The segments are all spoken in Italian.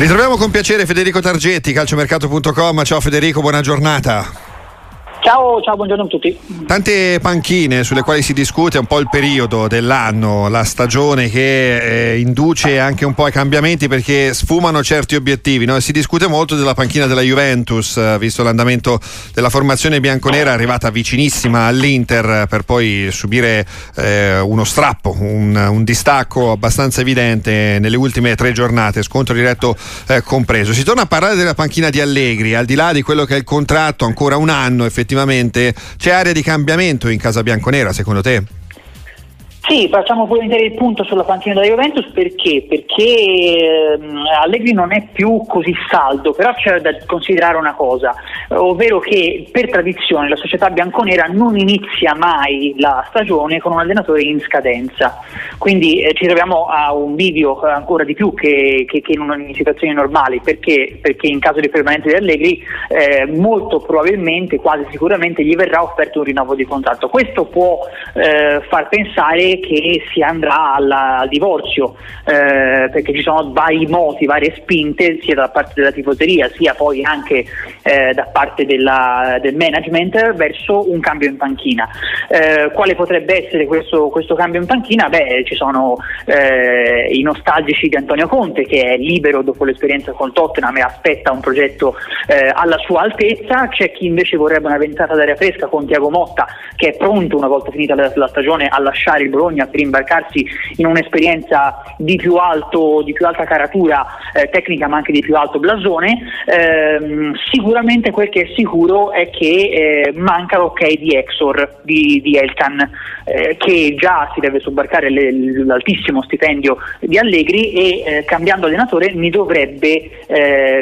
Ritroviamo con piacere Federico Targetti, calciomercato.com. Ciao Federico, buona giornata. Ciao, buongiorno a tutti. Tante panchine sulle quali si discute un po' il periodo dell'anno, la stagione che induce anche un po' ai cambiamenti perché sfumano certi obiettivi, no? Si discute molto della panchina della Juventus, visto l'andamento della formazione bianconera arrivata vicinissima all'Inter per poi subire uno strappo, un distacco abbastanza evidente nelle ultime 3 giornate, scontro diretto compreso. Si torna a parlare della panchina di Allegri, al di là di quello che è il contratto, ancora un anno effettivamente, c'è area di cambiamento in casa bianconera secondo te? Sì, facciamo pure vedere il punto sulla panchina della Juventus perché Allegri non è più così saldo, però c'è da considerare una cosa, ovvero che per tradizione la società bianconera non inizia mai la stagione con un allenatore in scadenza, quindi ci troviamo a un bivio ancora di più che in situazioni normali, perché in caso di permanenza di Allegri molto probabilmente, quasi sicuramente gli verrà offerto un rinnovo di contratto. Questo può far pensare che si andrà al divorzio perché ci sono vari moti, varie spinte sia da parte della tifoseria sia poi anche da parte del management verso un cambio in panchina. Quale potrebbe essere questo cambio in panchina? Beh, ci sono i nostalgici di Antonio Conte, che è libero dopo l'esperienza con Tottenham e aspetta un progetto alla sua altezza. C'è chi invece vorrebbe una ventata d'aria fresca con Thiago Motta, che è pronto, una volta finita la stagione, a lasciare il Bologna per imbarcarsi in un'esperienza di più alta caratura tecnica, ma anche di più alto blasone. Sicuramente quel che è sicuro è che manca l'ok di Exor, di Elkan, che già si deve sobbarcare l'altissimo stipendio di Allegri, e cambiando allenatore ne dovrebbe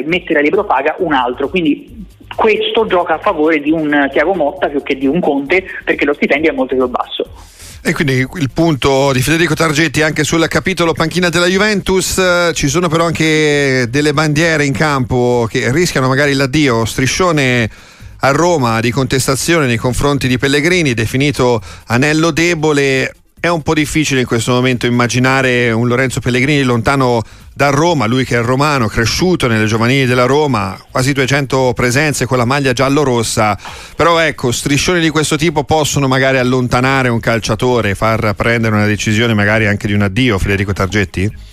mettere a libro paga un altro, quindi questo gioca a favore di un Thiago Motta più che di un Conte, perché lo stipendio è molto più basso. E quindi il punto di Federico Targetti anche sul capitolo panchina della Juventus. Ci sono però anche delle bandiere in campo che rischiano magari l'addio, striscione a Roma di contestazione nei confronti di Pellegrini, definito anello debole. È un po' difficile in questo momento immaginare un Lorenzo Pellegrini lontano da Roma, lui che è romano, cresciuto nelle giovanili della Roma, quasi 200 presenze con la maglia giallo-rossa. Però ecco, striscioni di questo tipo possono magari allontanare un calciatore, far prendere una decisione magari anche di un addio, Federico Targetti?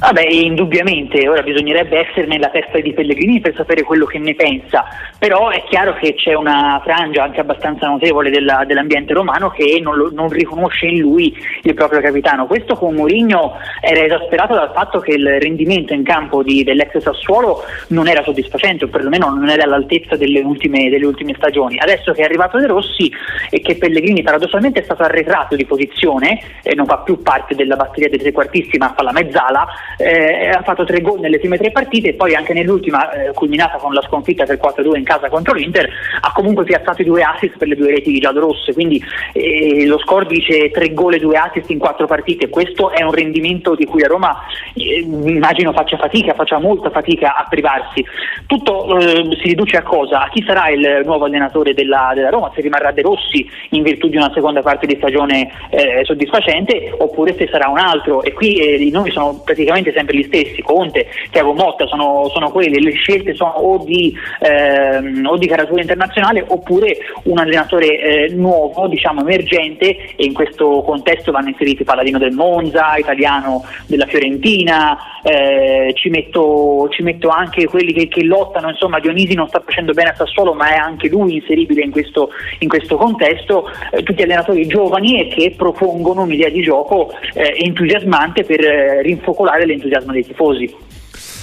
Vabbè, indubbiamente, ora bisognerebbe essere nella testa di Pellegrini per sapere quello che ne pensa, però è chiaro che c'è una frangia anche abbastanza notevole dell'ambiente romano che non riconosce in lui il proprio capitano. Questo con Mourinho era esasperato dal fatto che il rendimento in campo dell'ex Sassuolo non era soddisfacente, o perlomeno non era all'altezza delle ultime stagioni. Adesso che è arrivato De Rossi e che Pellegrini paradossalmente è stato arretrato di posizione e non fa più parte della batteria dei trequartisti ma fa la mezzala, ha fatto 3 gol nelle prime 3 partite e poi anche nell'ultima, culminata con la sconfitta per 4-2 in casa contro l'Inter, ha comunque piazzato i 2 assist per le 2 reti di giallorosse, quindi lo score dice 3 gol e 2 assist in 4 partite. Questo è un rendimento di cui a Roma immagino faccia molta fatica a privarsi. Tutto si riduce a cosa? A chi sarà il nuovo allenatore della Roma, se rimarrà De Rossi in virtù di una seconda parte di stagione soddisfacente, oppure se sarà un altro. E qui i nomi sono praticamente sempre gli stessi: Conte, Thiago Motta sono quelli. Le scelte sono o di caratura internazionale oppure un allenatore nuovo, diciamo emergente, e in questo contesto vanno inseriti Palladino del Monza, Italiano della Fiorentina, ci metto anche quelli che lottano, insomma Dionisi non sta facendo bene a Sassuolo ma è anche lui inseribile in questo contesto, tutti allenatori giovani e che propongono un'idea di gioco entusiasmante per rinfocolare l'entusiasmo dei tifosi.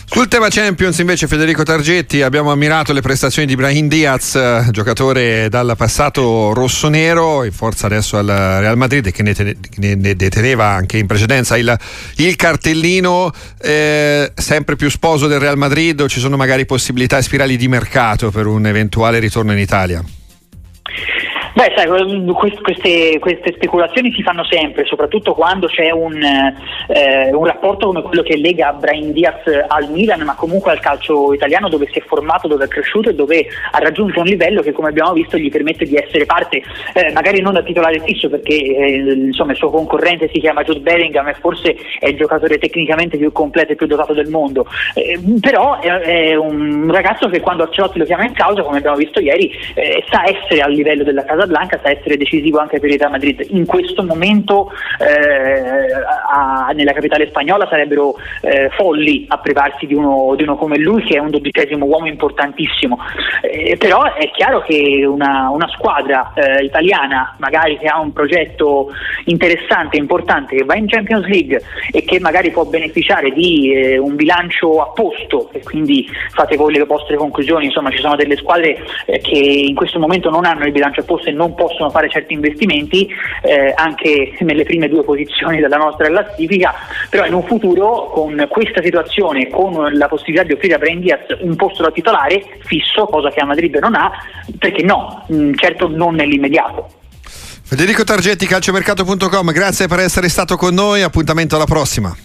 Sul tema Champions invece, Federico Targetti, abbiamo ammirato le prestazioni di Brahim Diaz, giocatore dal passato rossonero in forza adesso al Real Madrid, che ne deteneva anche in precedenza il cartellino. Sempre più sposo del Real Madrid, o ci sono magari possibilità e spirali di mercato per un eventuale ritorno in Italia? Beh, sai, queste speculazioni si fanno sempre, soprattutto quando c'è un rapporto come quello che lega Brahim Diaz al Milan, ma comunque al calcio italiano, dove si è formato, dove è cresciuto e dove ha raggiunto un livello che, come abbiamo visto, gli permette di essere parte, magari non da titolare fisso, perché insomma il suo concorrente si chiama Jude Bellingham e forse è il giocatore tecnicamente più completo e più dotato del mondo, però è un ragazzo che quando Ancelotti lo chiama in causa, come abbiamo visto ieri, sa essere al livello della casa Blanca, sa essere decisivo anche per il Real Madrid. In questo momento nella capitale spagnola sarebbero folli a privarsi di uno come lui, che è un 12° uomo importantissimo, però è chiaro che una squadra italiana, magari che ha un progetto interessante, importante, che va in Champions League e che magari può beneficiare di un bilancio a posto, e quindi fate voi le vostre conclusioni. Insomma, ci sono delle squadre che in questo momento non hanno il bilancio a posto e non possono fare certi investimenti anche nelle prime 2 posizioni della nostra classifica, però in un futuro, con questa situazione, con la possibilità di offrire a Brahim Diaz un posto da titolare fisso, cosa che a Madrid non ha, perché no? Certo non nell'immediato. Federico Targetti, calciomercato.com, grazie per essere stato con noi, appuntamento alla prossima.